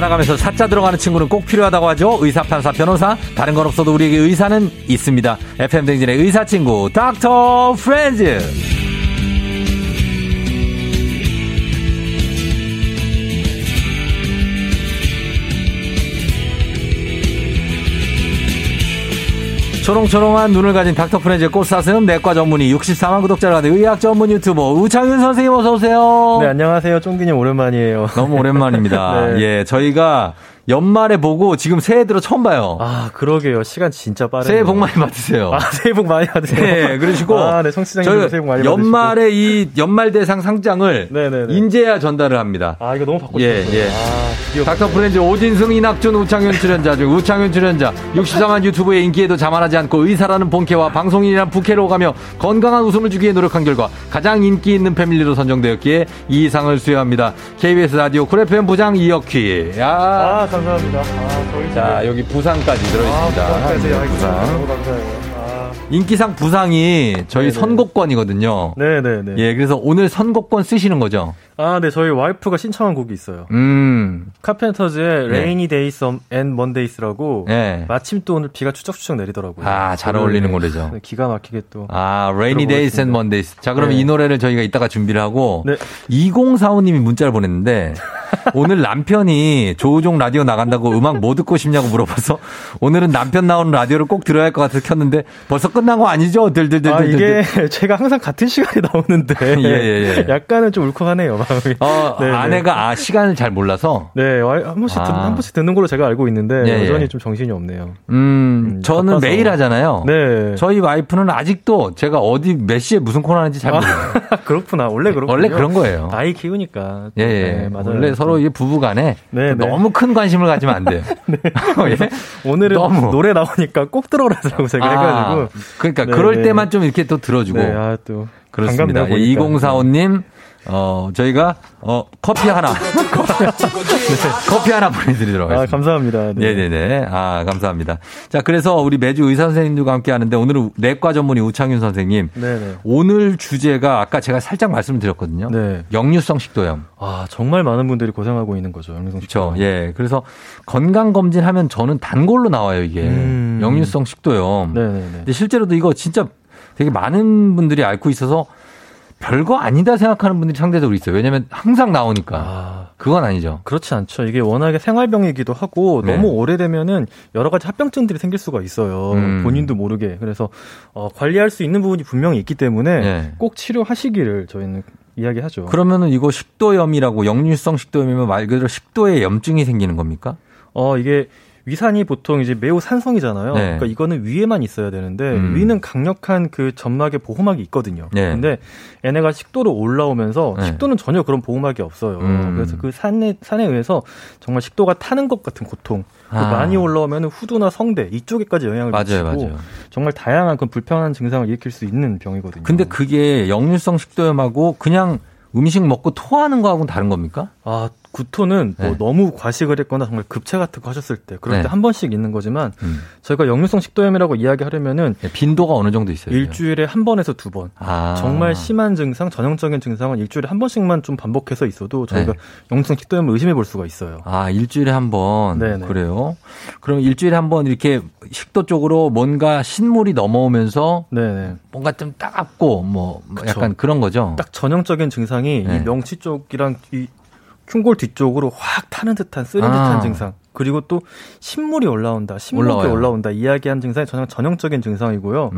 살아가면서 사자 들어가는 친구는 꼭 필요하다고 하죠. 의사, 판사, 변호사, 다른 건 없어도 우리에게 의사는 있습니다. FM 등진의 의사친구 닥터프렌즈. 초롱초롱한 눈을 가진 닥터프렌즈의 꽃사슴 내과 전문의 64만 구독자를 가진 의학 전문 유튜버 우창윤 선생님 어서 오세요. 네, 안녕하세요. 쫑기님 오랜만이에요. 너무 오랜만입니다. 네. 예, 저희가 연말에 보고 지금 새해 들어 처음 봐요. 아, 그러게요. 시간 진짜 빠르네요. 새해 복 많이 받으세요. 아, 새해 복 많이 받으세요. 네, 그러시고. 아, 네, 성시장님 새해 복 많이 받으시고. 연말에 이 연말 대상 상장을 네네네. 인제야 전달을 합니다. 아, 이거 너무 바꿨어요. 예, 예. 아, 닥터프렌즈 오진승, 이낙준, 우창윤 출연자 중 우창윤 출연자 64만 유튜브의 인기에도 자만하지 않고 의사라는 본캐와 방송인이란 부캐로 오가며 건강한 웃음을 주기에 노력한 결과 가장 인기 있는 패밀리로 선정되었기에 이 상을 수여합니다. KBS 라디오 쿨 FM 부장 이혁희. 야. 아, 감사합니다. 아, 저희 자, 여기 부상까지 들어있습니다. 아, 부상까지요. 부상. 감사해요. 아. 인기상 부상이 저희 네네. 선곡권이거든요. 네네네. 예, 그래서 오늘 선곡권 쓰시는 거죠? 아, 네, 저희 와이프가 신청한 곡이 있어요. 카펜터즈의 네. Rainy Days and Mondays라고. 네. 마침 또 오늘 비가 추적추적 내리더라고요. 아, 잘 어울리는 노래죠. 네, 기가 막히게 또. 아, Rainy Days and Mondays. 자, 그러면 네. 이 노래를 저희가 이따가 준비를 하고. 네. 2045님이 문자를 보냈는데. 오늘 남편이 조우종 라디오 나간다고 음악 뭐 듣고 싶냐고 물어봐서 오늘은 남편 나오는 라디오를 꼭 들어야 할 것 같아서 켰는데 벌써 끝난 거 아니죠? 들들들. 아, 이게 제가 항상 같은 시간에 나오는데 예. 약간은 좀 울컥하네요. 마음이. 네, 아내가 네. 아, 시간을 잘 몰라서 네, 한 번씩 듣는 걸로 제가 알고 있는데 예, 여전히 좀 정신이 없네요. 저는 바빠서. 매일 하잖아요. 네. 저희 와이프는 아직도 제가 어디 몇 시에 무슨 코너 하는지 잘 모르겠어요. 아, 그렇구나. 원래 그런 거예요. 나이 키우니까. 예. 네, 맞아요. 원래 서로 이 부부간에 네, 너무 큰 관심을 가지면 안 돼요. 네. 예? 오늘은 너무. 노래 나오니까 꼭 들어오라고 제가 해가지고. 그러니까 네, 그럴 네. 때만 좀 이렇게 또 들어주고. 네, 아, 또 그렇습니다. 예, 2045님. 저희가, 커피 하나 보내드리도록 하겠습니다. 아, 감사합니다. 네. 네네네. 아, 감사합니다. 자, 그래서 우리 매주 의사 선생님들과 함께 하는데 오늘은 내과 전문의 우창윤 선생님. 네네. 오늘 주제가 아까 제가 살짝 말씀을 드렸거든요. 네. 역류성 식도염. 아, 정말 많은 분들이 고생하고 있는 거죠. 역류성 식도염. 그렇죠. 예. 그래서 건강검진 하면 저는 단골로 나와요, 이게. 역류성 식도염. 네네네. 근데 실제로도 이거 진짜 되게 많은 분들이 앓고 있어서 별거 아니다 생각하는 분들이 상대적으로 있어요. 왜냐면 항상 나오니까. 아, 그건 아니죠. 그렇지 않죠. 이게 워낙에 생활병이기도 하고 네. 너무 오래되면은 여러 가지 합병증들이 생길 수가 있어요. 본인도 모르게. 그래서 관리할 수 있는 부분이 분명히 있기 때문에 네. 꼭 치료하시기를 저희는 이야기하죠. 그러면은 이거 식도염이라고 역류성 식도염이면 말 그대로 식도에 염증이 생기는 겁니까? 이게 위산이 보통 이제 매우 산성이잖아요. 네. 그러니까 이거는 위에만 있어야 되는데 위는 강력한 그 점막의 보호막이 있거든요. 네. 근데 얘네가 식도로 올라오면서 네. 식도는 전혀 그런 보호막이 없어요. 그래서 그 산에 의해서 정말 식도가 타는 것 같은 고통. 아. 많이 올라오면 후두나 성대 이쪽에까지 영향을 미치고 정말 다양한 그 불편한 증상을 일으킬 수 있는 병이거든요. 근데 그게 역류성 식도염하고 그냥 음식 먹고 토하는 거하고는 다른 겁니까? 아, 구토는 네. 뭐 너무 과식을 했거나 정말 급체 같은 거 하셨을 때 그럴 네. 때 한 번씩 있는 거지만 저희가 역류성 식도염이라고 이야기하려면은 네, 빈도가 어느 정도 있어요? 일주일에 한 번에서 두 번. 아. 정말 심한 증상, 전형적인 증상은 일주일에 한 번씩만 좀 반복해서 있어도 저희가 네. 역류성 식도염을 의심해 볼 수가 있어요. 아, 일주일에 한 번. 네네. 그래요? 그럼 일주일에 한 번 이렇게 식도 쪽으로 뭔가 신물이 넘어오면서 네네. 뭔가 좀 따갑고 뭐 그쵸. 약간 그런 거죠. 딱 전형적인 증상이 네. 이 명치 쪽이랑 이 흉골 뒤쪽으로 확 타는 듯한 쓰는 듯한 증상. 그리고 또 신물이 올라온다. 신물이 올라온다. 이야기한 증상이 전형적인 증상이고요.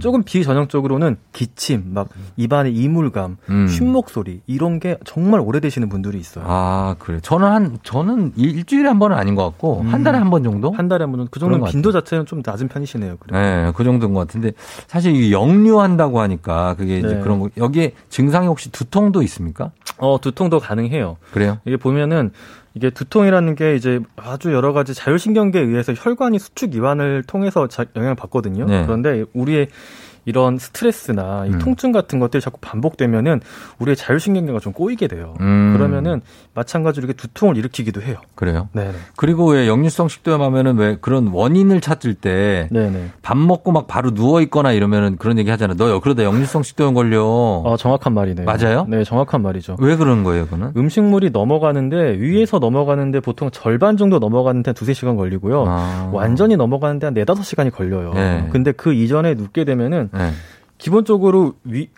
조금 비전형적으로는 기침, 막 입안에 이물감, 쉰목소리 이런 게 정말 오래되시는 분들이 있어요. 아, 그래요. 저는 일주일에 한 번은 아닌 것 같고 한 달에 한 번 정도? 한 달에 한 번 정도. 그 정도는 빈도 자체는 좀 낮은 편이시네요. 그래도. 네, 그 정도인 것 같은데 사실 이 역류한다고 하니까 그게 이제 네. 그런 거. 여기에 증상이 혹시 두통도 있습니까? 두통도 가능해요. 그래요? 이게 보면은 이게 두통이라는 게 이제 아주 여러 가지 자율신경계에 의해서 혈관이 수축 이완을 통해서 영향을 받거든요. 네. 그런데 우리의 이런 스트레스나 이 통증 같은 것들이 자꾸 반복되면은 우리의 자율신경계가 좀 꼬이게 돼요. 그러면은 마찬가지로 이렇게 두통을 일으키기도 해요. 그래요? 네. 그리고 왜 역류성 식도염 하면은 왜 그런 원인을 찾을 때 밥 먹고 막 바로 누워 있거나 이러면은 그런 얘기 하잖아요. 너 그러다 역류성 식도염 걸려. 아, 정확한 말이네요. 맞아요? 네, 정확한 말이죠. 왜 그런 거예요, 그거는? 음식물이 넘어가는데 위에서 넘어가는데 보통 절반 정도 넘어가는데 한 2-3시간 걸리고요. 아. 완전히 넘어가는데 한 4-5시간이 걸려요. 네. 근데 그 이전에 눕게 되면은 네. 기본적으로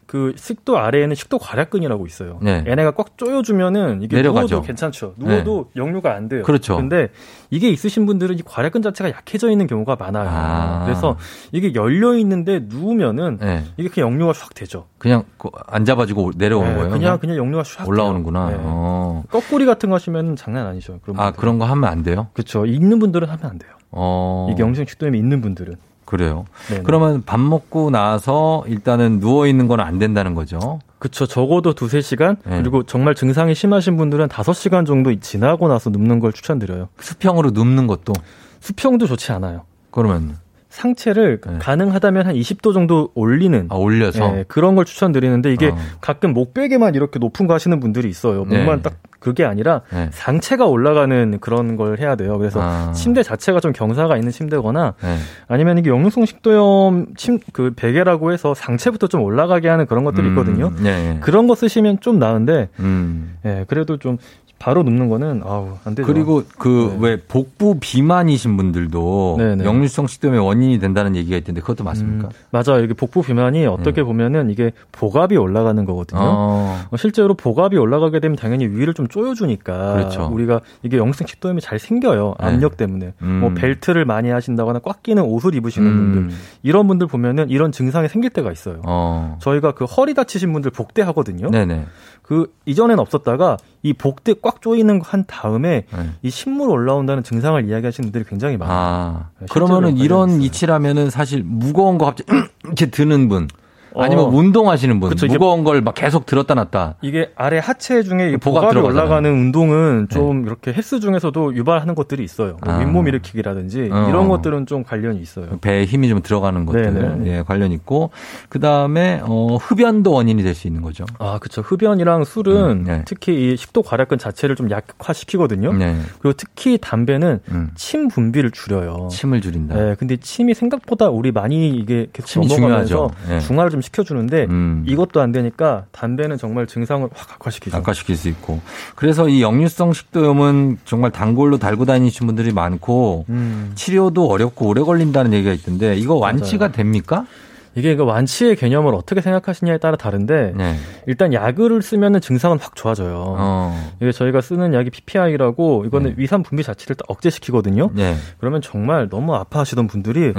그 식도 아래에는 식도 괄약근이라고 있어요. 네. 얘네가 꽉 조여주면은 이게 내려가죠. 누워도 괜찮죠. 누워도 네. 역류가 안 돼요. 그렇죠. 근데 이게 있으신 분들은 이 괄약근 자체가 약해져 있는 경우가 많아요. 아. 그래서 이게 열려 있는데 누우면은 네. 이게 그냥 역류가 샥 되죠. 그냥 안 잡아지고 내려오는 네. 거예요? 그냥 역류가 샥 올라오는구나. 네. 어. 거꾸리 같은 거 하시면 장난 아니죠. 그런 거 하면 안 돼요? 그렇죠. 있는 분들은 하면 안 돼요. 어. 이게 역류성 식도염이 있는 분들은. 그래요. 네네. 그러면 밥 먹고 나서 일단은 누워 있는 건 안 된다는 거죠. 그렇죠. 적어도 2-3시간 네. 그리고 정말 증상이 심하신 분들은 5시간 정도 지나고 나서 눕는 걸 추천드려요. 수평으로 눕는 것도 수평도 좋지 않아요. 그러면 상체를 네. 가능하다면 한 20도 정도 올리는 올려서 네, 그런 걸 추천드리는데 이게 가끔 목베개만 이렇게 높은 거 하시는 분들이 있어요. 목만 네. 딱 그게 아니라 네. 상체가 올라가는 그런 걸 해야 돼요. 그래서 침대 자체가 좀 경사가 있는 침대거나 네. 아니면 이게 역류성 식도염 그 베개라고 해서 상체부터 좀 올라가게 하는 그런 것들이 있거든요. 네. 그런 거 쓰시면 좀 나은데 네, 그래도 좀 바로 눕는 거는 안 되죠. 그리고 왜 복부 비만이신 분들도 네네. 역류성 식도염의 원인이 된다는 얘기가 있던데 그것도 맞습니까? 맞아요. 이게 복부 비만이 어떻게 보면은 이게 복압이 올라가는 거거든요. 실제로 복압이 올라가게 되면 당연히 위를 좀 조여주니까 그렇죠. 우리가 이게 역류성 식도염이 잘 생겨요. 압력 때문에 뭐 벨트를 많이 하신다거나 꽉 끼는 옷을 입으시는 분들 이런 분들 보면은 이런 증상이 생길 때가 있어요. 저희가 그 허리 다치신 분들 복대 하거든요. 네네. 그 이전엔 없었다가 이 복대 꽉 조이는 거 한 다음에 이 신물 올라온다는 증상을 이야기하시는 분들이 굉장히 많아요. 그러면은 이런 이치라면은 사실 무거운 거 갑자기 이렇게 드는 분 아니면 운동하시는 분 그쵸, 무거운 걸 막 계속 들었다 놨다. 이게 아래 하체 중에 복압이 올라가는 운동은 좀 이렇게 헬스 중에서도 유발하는 것들이 있어요. 윗몸 일으키기라든지 이런 것들은 좀 관련이 있어요. 배에 힘이 좀 들어가는 것들 예, 관련 있고 그다음에 흡연도 원인이 될 수 있는 거죠. 아, 그렇죠. 흡연이랑 술은 특히 이 식도 괄약근 자체를 좀 약화시키거든요. 네. 그리고 특히 담배는 침 분비를 줄여요. 침을 줄인다. 네, 근데 침이 생각보다 우리 많이 이게 계속 넘어가면서 중화를 좀 시켜주는데 이것도 안 되니까 담배는 정말 증상을 확 악화시키죠. 악화시킬 수 있고. 그래서 이 역류성 식도염은 정말 단골로 달고 다니시는 분들이 많고 치료도 어렵고 오래 걸린다는 얘기가 있던데 이거 완치가 맞아요. 됩니까? 이게 완치의 개념을 어떻게 생각하시냐에 따라 다른데 일단 약을 쓰면 증상은 확 좋아져요. 이게 저희가 쓰는 약이 PPI라고 이거는 위산 분비 자체를 억제시키거든요. 그러면 정말 너무 아파하시던 분들이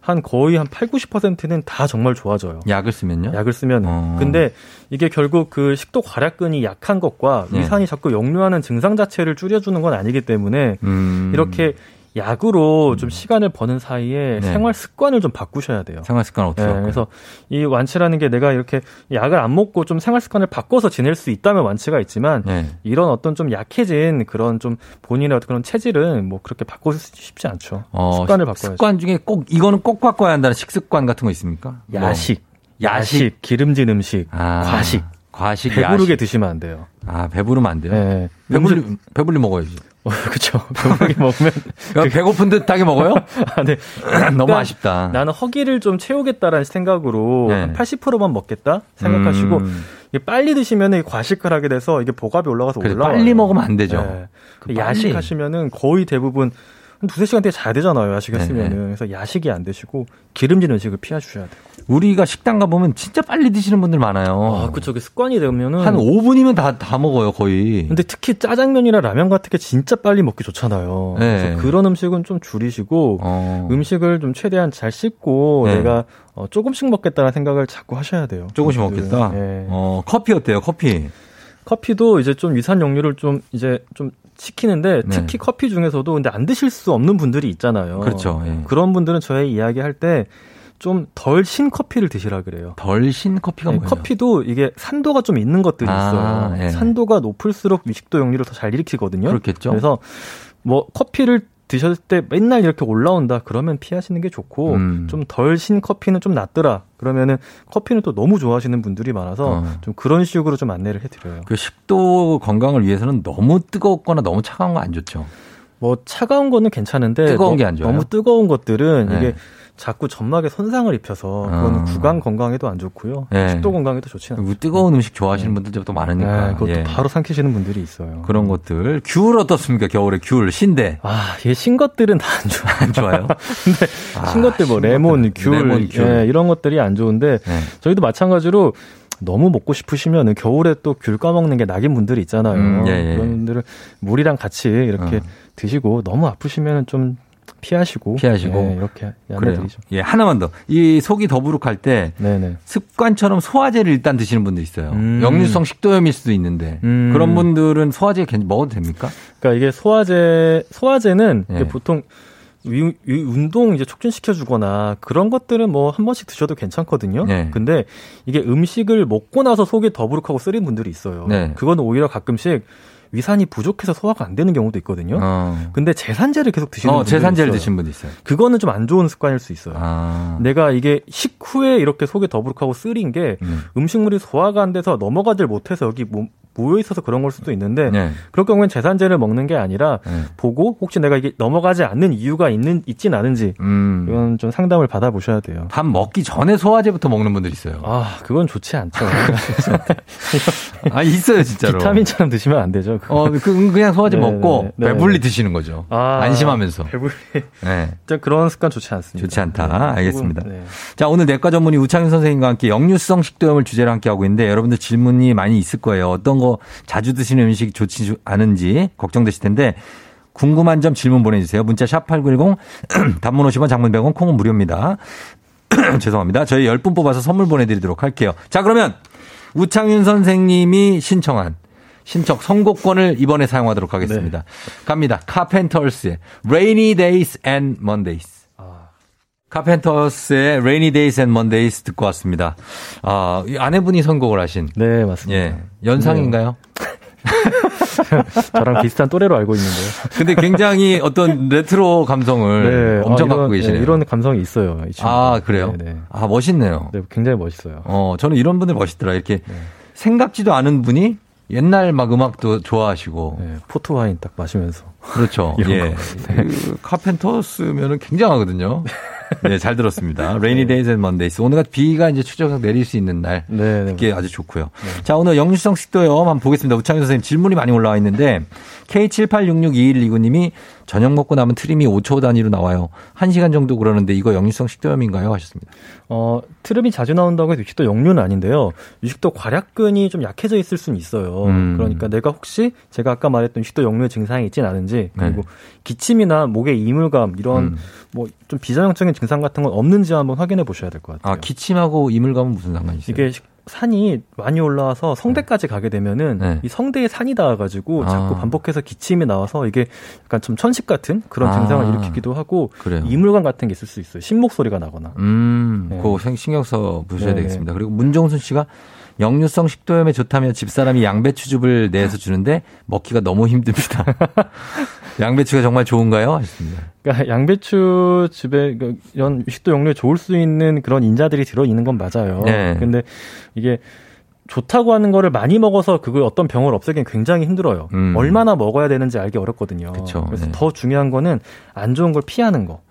한 거의 한 80-90%는 다 정말 좋아져요. 약을 쓰면요? 약을 쓰면. 근데 이게 결국 그 식도 괄약근이 약한 것과 위산이 자꾸 역류하는 증상 자체를 줄여주는 건 아니기 때문에 이렇게 약으로 좀 시간을 버는 사이에 생활 습관을 좀 바꾸셔야 돼요. 생활 습관을 어떻게 바꿔요? 그래서 이 완치라는 게 내가 이렇게 약을 안 먹고 좀 생활 습관을 바꿔서 지낼 수 있다면 완치가 있지만 이런 어떤 좀 약해진 그런 좀 본인의 어떤 그런 체질은 뭐 그렇게 바꾸기 쉽지 않죠. 습관을 바꿔야죠. 습관 중에 이거는 꼭 바꿔야 한다는 식습관 같은 거 있습니까? 야식, 기름진 음식, 과식, 배부르게 드시면 안 돼요. 배부르면 안 돼요? 네. 배불리 먹어야지. 그렇죠. 배불리 먹으면 배고픈 듯하게 먹어요? 네. 너무 아쉽다. 나는 허기를 좀 채우겠다라는 생각으로 한 80%만 먹겠다 생각하시고 이게 빨리 드시면은 과식을 하게 돼서 이게 복압이 올라가서 올라와요. 빨리 먹으면 안 되죠. 네. 야식하시면은 거의 대부분 한 2-3시간 뒤에 자야 되잖아요. 야식했으면은. 그래서 야식이 안 드시고 기름진 음식을 피해 주셔야 돼요. 우리가 식당 가보면 진짜 빨리 드시는 분들 많아요. 그쵸. 그 습관이 되면은. 한 5분이면 다 먹어요, 거의. 근데 특히 짜장면이나 라면 같은 게 진짜 빨리 먹기 좋잖아요. 그래서 그런 음식은 좀 줄이시고 음식을 좀 최대한 잘 씻고 내가 조금씩 먹겠다라는 생각을 자꾸 하셔야 돼요. 조금씩 먹겠다? 커피 어때요, 커피? 커피도 이제 좀 위산 역류를 좀 이제 좀 시키는데 특히 커피 중에서도 근데 안 드실 수 없는 분들이 있잖아요. 그렇죠. 그런 분들은 저의 이야기할 때 좀 덜 신 커피를 드시라 그래요. 덜 신 커피가 뭐예요? 커피도 이게 산도가 좀 있는 것들이 있어요. 산도가 높을수록 위식도 역류를 더 잘 일으키거든요. 그렇겠죠. 그래서 뭐 커피를 드실 때 맨날 이렇게 올라온다 그러면 피하시는 게 좋고 좀 덜 신 커피는 좀 낫더라 그러면은 커피는 또 너무 좋아하시는 분들이 많아서 좀 그런 식으로 좀 안내를 해드려요. 그 식도 건강을 위해서는 너무 뜨겁거나 너무 차가운 거 안 좋죠. 뭐 차가운 거는 괜찮은데 뜨거운 게 안 좋아요. 너무 뜨거운 것들은 네. 이게 자꾸 점막에 손상을 입혀서 그건 구강 건강에도 안 좋고요. 네. 식도 건강에도 좋지 않아요. 뜨거운 음식 좋아하시는 분들도 네. 많으니까. 네, 그것도 예. 바로 삼키시는 분들이 있어요. 그런 것들. 귤 어떻습니까? 겨울에 귤, 신데. 아, 이게 신 것들은 다 안 좋아요. 근데 신 것들 뭐 레몬, 귤, 예, 이런 것들이 안 좋은데 네. 저희도 마찬가지로 너무 먹고 싶으시면은 겨울에 또 귤 까먹는 게 낙인 분들이 있잖아요. 예, 예. 그런 분들은 물이랑 같이 이렇게 드시고 너무 아프시면은 좀 피하시고 네, 이렇게 안내드리죠. 예, 하나만 더. 이 속이 더부룩할 때 네네. 습관처럼 소화제를 일단 드시는 분들 있어요. 역류성 식도염일 수도 있는데 그런 분들은 소화제 먹어도 됩니까? 그러니까 이게 소화제는 예. 이게 보통 운동 이제 촉진시켜주거나 그런 것들은 뭐 한 번씩 드셔도 괜찮거든요. 네. 근데 이게 음식을 먹고 나서 속이 더부룩하고 쓰린 분들이 있어요. 네. 그건 오히려 가끔씩 위산이 부족해서 소화가 안 되는 경우도 있거든요. 근데 제산제를 계속 드시는 분들 있어요. 제산제를 드시는 분도 있어요. 그거는 좀 안 좋은 습관일 수 있어요. 내가 이게 식후에 이렇게 속이 더부룩하고 쓰린 게 음식물이 소화가 안 돼서 넘어가질 못해서 여기 모여있어서 그런 걸 수도 있는데 네. 그럴 경우엔 제산제를 먹는 게 아니라 네. 보고 혹시 내가 이게 넘어가지 않는 이유가 있진 않은지 이건 좀 상담을 받아보셔야 돼요. 밥 먹기 전에 소화제부터 먹는 분들 있어요. 아, 그건 좋지 않죠. 아, 있어요 진짜로. 비타민처럼 드시면 안 되죠. 그냥 소화제 네네. 먹고 네네. 배불리 드시는 거죠. 아, 안심하면서. 배불리. 네. 진짜 그런 습관 좋지 않습니다. 좋지 않다. 네. 알겠습니다. 네. 자, 오늘 내과 전문의 우창윤 선생님과 함께 역류성 식도염을 주제로 함께 하고 있는데 여러분들 질문이 많이 있을 거예요. 어떤 거 자주 드시는 음식이 좋지 않은지 걱정되실 텐데 궁금한 점 질문 보내주세요. 문자 샵 8910 단문 50원 장문 100원 콩은 무료입니다. 죄송합니다. 저희 10분 뽑아서 선물 보내드리도록 할게요. 자, 그러면 우창윤 선생님이 신청한 신청 선곡권을 이번에 사용하도록 하겠습니다. 네. 갑니다. 카펜터스의 Rainy Days and Mondays. 카펜터스의 Rainy Days and Mondays 듣고 왔습니다. 아, 아내분이 선곡을 하신. 네, 맞습니다. 예, 연상인가요? 저랑 비슷한 또래로 알고 있는데요. 근데 굉장히 어떤 레트로 감성을 네, 엄청 갖고 계시네요. 네, 이런 감성이 있어요. 이 친구. 아, 그래요? 네, 네. 아, 멋있네요. 네, 굉장히 멋있어요. 저는 이런 분들 멋있더라. 이렇게 네. 생각지도 않은 분이 옛날 막 음악도 좋아하시고. 네, 포트와인 딱 마시면서. 그렇죠. 예. 네. 카펜터스면은 굉장하거든요. 네, 잘 들었습니다. Rainy Days and Mondays. 오늘 비가 이제 추적해서 내릴 수 있는 날. 네. 듣기 아주 좋고요. 네. 자, 오늘 역류성 식도염 한번 보겠습니다. 우창윤 선생님 질문이 많이 올라와 있는데 K78662129님이 저녁 먹고 남은 트림이 5초 단위로 나와요. 1시간 정도 그러는데 이거 역류성 식도염인가요? 하셨습니다. 트림이 자주 나온다고 해도 식도 역류는 아닌데요. 식도 괄약근이 좀 약해져 있을 수는 있어요. 그러니까 내가 혹시 제가 아까 말했던 식도 역류의 증상이 있진 않은지 그리고 네. 기침이나 목의 이물감 이런 뭐 좀 비전형적인 증상 같은 건 없는지 한번 확인해 보셔야 될 것 같아요. 아, 기침하고 이물감은 무슨 상관이 있어요? 이게 산이 많이 올라와서 성대까지 네. 가게 되면은 네. 이 성대에 산이 닿아가지고 자꾸 반복해서 기침이 나와서 이게 약간 좀 천식 같은 그런 증상을 일으키기도 하고 그래요. 이물감 같은 게 있을 수 있어요. 신목소리가 나거나. 네. 그거 신경 써 보셔야 네. 되겠습니다. 그리고 문종순 씨가 역류성 식도염에 좋다며 집사람이 양배추즙을 내서 주는데 먹기가 너무 힘듭니다. 양배추가 정말 좋은가요? 하셨습니다. 그러니까 양배추즙에 이런 식도 역류에 좋을 수 있는 그런 인자들이 들어있는 건 맞아요. 근데 이게 좋다고 하는 거를 많이 먹어서 그걸 어떤 병을 없애긴 굉장히 힘들어요. 얼마나 먹어야 되는지 알기 어렵거든요. 그쵸, 그래서 네. 더 중요한 거는 안 좋은 걸 피하는 거,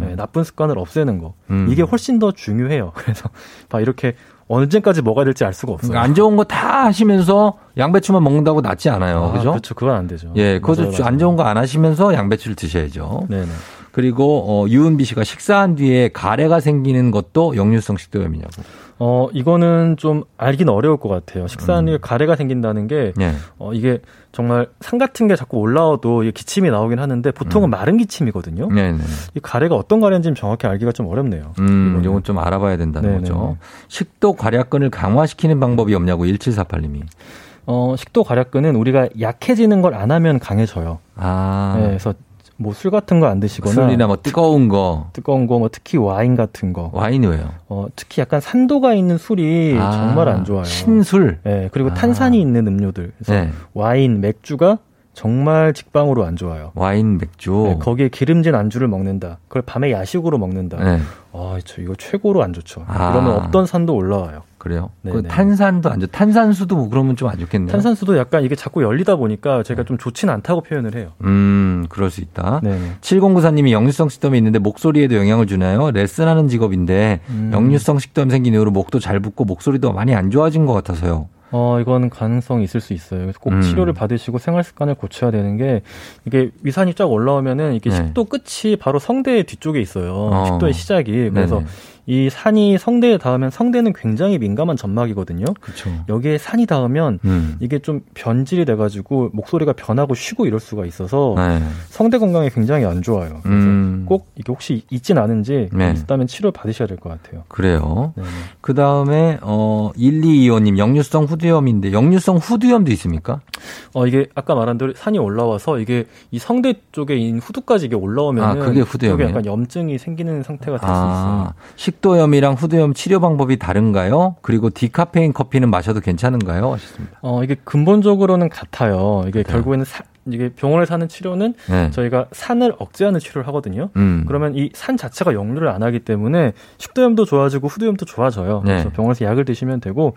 네, 나쁜 습관을 없애는 거. 이게 훨씬 더 중요해요. 그래서 막 이렇게 언제까지 먹어야 될지 알 수가 없어요. 안 좋은 거 다 하시면서 양배추만 먹는다고 낫지 않아요. 그죠? 그렇죠. 그건 안 되죠. 예, 그것도 맞아요. 안 좋은 거 안 하시면서 양배추를 드셔야죠. 네네. 그리고 유은비 씨가 식사한 뒤에 가래가 생기는 것도 역류성 식도염이냐고. 이거는 좀 알긴 어려울 것 같아요. 식사한 뒤에 가래가 생긴다는 게 네. 이게 정말 산 같은 게 자꾸 올라와도 기침이 나오긴 하는데 보통은 마른 기침이거든요. 네네. 이 가래가 어떤 가래인지는 정확히 알기가 좀 어렵네요. 이건 좀 알아봐야 된다는 네네네. 거죠. 식도 괄약근을 강화시키는 방법이 없냐고 1748님이. 식도 괄약근은 우리가 약해지는 걸 안 하면 강해져요. 아. 네, 그래서 뭐 술 같은 거 안 드시거나 술이나 뭐 뜨거운 거 뭐 특히 와인 같은 거. 와인이 왜요? 특히 약간 산도가 있는 술이 정말 안 좋아요. 신술. 네, 그리고 탄산이 있는 음료들. 그래서 네. 와인, 맥주가 정말 직방으로 안 좋아요. 와인, 맥주. 네, 거기에 기름진 안주를 먹는다. 그걸 밤에 야식으로 먹는다. 네. 아, 이거 최고로 안 좋죠. 아. 그러면 어떤 산도 올라와요. 그래요? 탄산도 안 좋. 탄산수도 뭐 그러면 좀 안 좋겠네요. 탄산수도 약간 이게 자꾸 열리다 보니까 제가 좀 좋진 않다고 표현을 해요. 그럴 수 있다. 네네. 7094님이 역류성 식도염이 있는데 목소리에도 영향을 주나요? 레슨하는 직업인데 역류성 식도염 생긴 이후로 목도 잘 붓고 목소리도 많이 안 좋아진 것 같아서요. 이건 가능성이 있을 수 있어요. 그래서 꼭 치료를 받으시고 생활 습관을 고쳐야 되는 게 이게 위산이 쫙 올라오면은 이게 네. 식도 끝이 바로 성대 뒤쪽에 있어요. 식도의 시작이. 그래서 네네. 이 산이 성대에 닿으면 성대는 굉장히 민감한 점막이거든요. 그쵸. 여기에 산이 닿으면 이게 좀 변질이 돼가지고 목소리가 변하고 쉬고 이럴 수가 있어서 네. 성대 건강에 굉장히 안 좋아요. 그래서 꼭 이게 혹시 있진 않은지 네. 있다면 치료 받으셔야 될 것 같아요. 그래요. 네. 그 다음에 1225님 역류성 후두염인데 역류성 후두염도 있습니까? 이게 아까 말한 대로 산이 올라와서 이게 이 성대 쪽에 인 후두까지 이게 올라오면 그게 후두염이에요? 약간 염증이 생기는 상태가 될 수 있어요. 식도염이랑 후두염 치료 방법이 다른가요? 그리고 디카페인 커피는 마셔도 괜찮은가요? 하셨습니다. 이게 근본적으로는 같아요. 이게 그래요. 결국에는 이게 병원에 사는 치료는 네. 저희가 산을 억제하는 치료를 하거든요. 그러면 이 산 자체가 역류를 안 하기 때문에 식도염도 좋아지고 후두염도 좋아져요. 네. 그래서 병원에서 약을 드시면 되고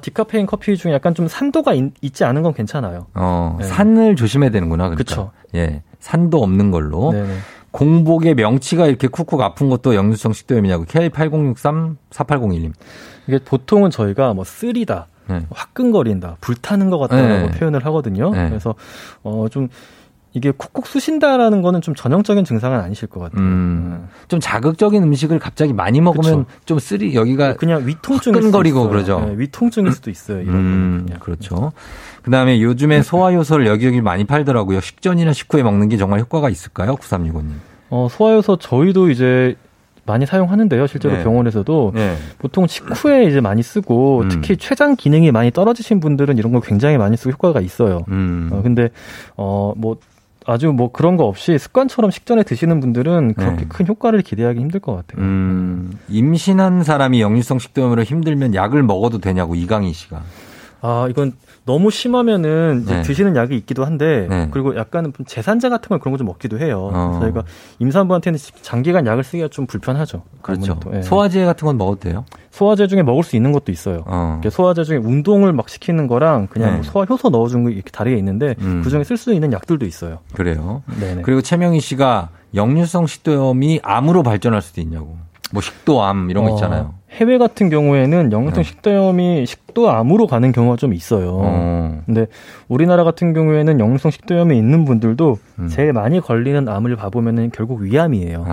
디카페인 커피 중에 약간 좀 산도가 있지 않은 건 괜찮아요. 네. 산을 조심해야 되는구나. 그러니까. 그렇죠. 예, 산도 없는 걸로. 네네. 공복에 명치가 이렇게 쿡쿡 아픈 것도 역류성 식도염이냐고 K80634801님. 이게 보통은 저희가 뭐 쓰리다, 네. 화끈거린다, 불타는 것 같다라고 네. 표현을 하거든요. 네. 그래서 좀 이게 쿡쿡 쑤신다라는 거는 좀 전형적인 증상은 아니실 것 같아요. 좀 자극적인 음식을 갑자기 많이 먹으면 그쵸. 좀 쓰리 여기가 그냥 위통증일 화끈거리고 그러죠. 네, 위통증일 수도 있어요. 이런 거는 그렇죠. 그다음에 요즘에 소화효소를 여기저기 많이 팔더라고요. 식전이나 식후에 먹는 게 정말 효과가 있을까요? 9365님. 소화효소 저희도 이제 많이 사용하는데요. 실제로 네. 병원에서도 네. 보통 식후에 이제 많이 쓰고 특히 췌장 기능이 많이 떨어지신 분들은 이런 걸 굉장히 많이 쓰고 효과가 있어요. 근데 뭐 아주 뭐 그런 거 없이 습관처럼 식전에 드시는 분들은 그렇게 네. 큰 효과를 기대하기 힘들 것 같아요. 임신한 사람이 역류성 식도염으로 힘들면 약을 먹어도 되냐고 이강희 씨가. 이건 너무 심하면은 이제 네. 드시는 약이 있기도 한데 네. 그리고 약간은 제산제 같은 걸 그런 거 좀 먹기도 해요. 저희가 임산부한테는 장기간 약을 쓰기가 좀 불편하죠. 그렇죠. 네. 소화제 같은 건 먹어도 돼요? 소화제 중에 먹을 수 있는 것도 있어요. 소화제 중에 운동을 막 시키는 거랑 그냥 네. 뭐 소화효소 넣어준 거 이렇게 다르게 있는데 그중에 쓸 수 있는 약들도 있어요. 그래요. 네네. 그리고 최명희 씨가 역류성 식도염이 암으로 발전할 수도 있냐고. 뭐 식도암 이런 거 있잖아요. 해외 같은 경우에는 역류성 식도염이 식도암으로 가는 경우가 좀 있어요. 근데 우리나라 같은 경우에는 역류성 식도염이 있는 분들도 제일 많이 걸리는 암을 봐보면은 결국 위암이에요.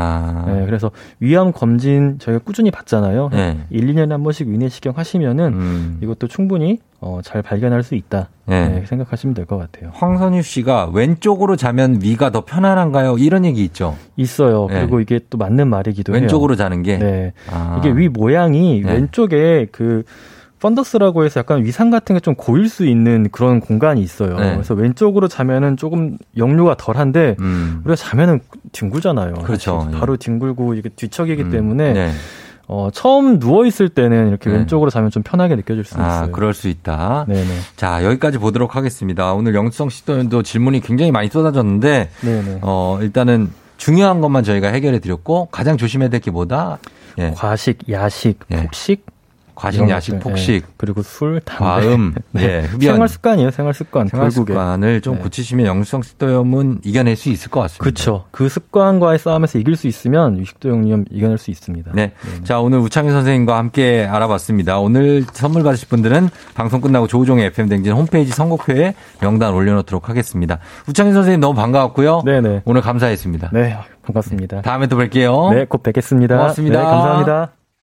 네, 그래서 위암 검진 저희가 꾸준히 받잖아요. 네. 1-2년에 한 번씩 위내시경 하시면은 이것도 충분히 잘 발견할 수 있다. 네. 네, 생각하시면 될 것 같아요. 황선유 씨가 왼쪽으로 자면 위가 더 편안한가요? 이런 얘기 있죠. 있어요. 네. 그리고 이게 또 맞는 말이기도 왼쪽으로 해요. 왼쪽으로 자는 게? 네. 이게 위 모양이 네. 왼쪽에 그 펀더스라고 해서 약간 위산 같은 게 좀 고일 수 있는 그런 공간이 있어요. 네. 그래서 왼쪽으로 자면은 조금 역류가 덜한데 우리가 자면은 뒹굴잖아요. 그렇죠. 바로 뒹굴고 이게 뒤척이기 때문에 네. 처음 누워있을 때는 이렇게 네. 왼쪽으로 자면 좀 편하게 느껴질 수 있어요. 그럴 수 있다. 네네. 자, 여기까지 보도록 하겠습니다. 오늘 역류성 식도염도 질문이 굉장히 많이 쏟아졌는데, 네네. 일단은 중요한 것만 저희가 해결해드렸고, 가장 조심해야 될 게 뭐다? 예. 과식, 야식, 폭식? 예. 과식, 야식, 폭식. 네. 그리고 술, 담배. 과음. 네. 흡연. 생활 습관이에요, 생활 습관. 생활 결국에. 습관을 좀 네. 고치시면 역류성 식도염은 이겨낼 수 있을 것 같습니다. 그렇죠. 그 습관과의 싸움에서 이길 수 있으면 식도염 이겨낼 수 있습니다. 네. 네. 자, 오늘 우창윤 선생님과 함께 알아봤습니다. 오늘 선물 받으실 분들은 방송 끝나고 조우종의 FM 등진 홈페이지 선곡표에 명단 올려놓도록 하겠습니다. 우창윤 선생님 너무 반가웠고요. 네네. 오늘 감사했습니다. 네. 반갑습니다. 다음에 또 뵐게요. 네. 곧 뵙겠습니다. 고맙습니다. 네, 감사합니다.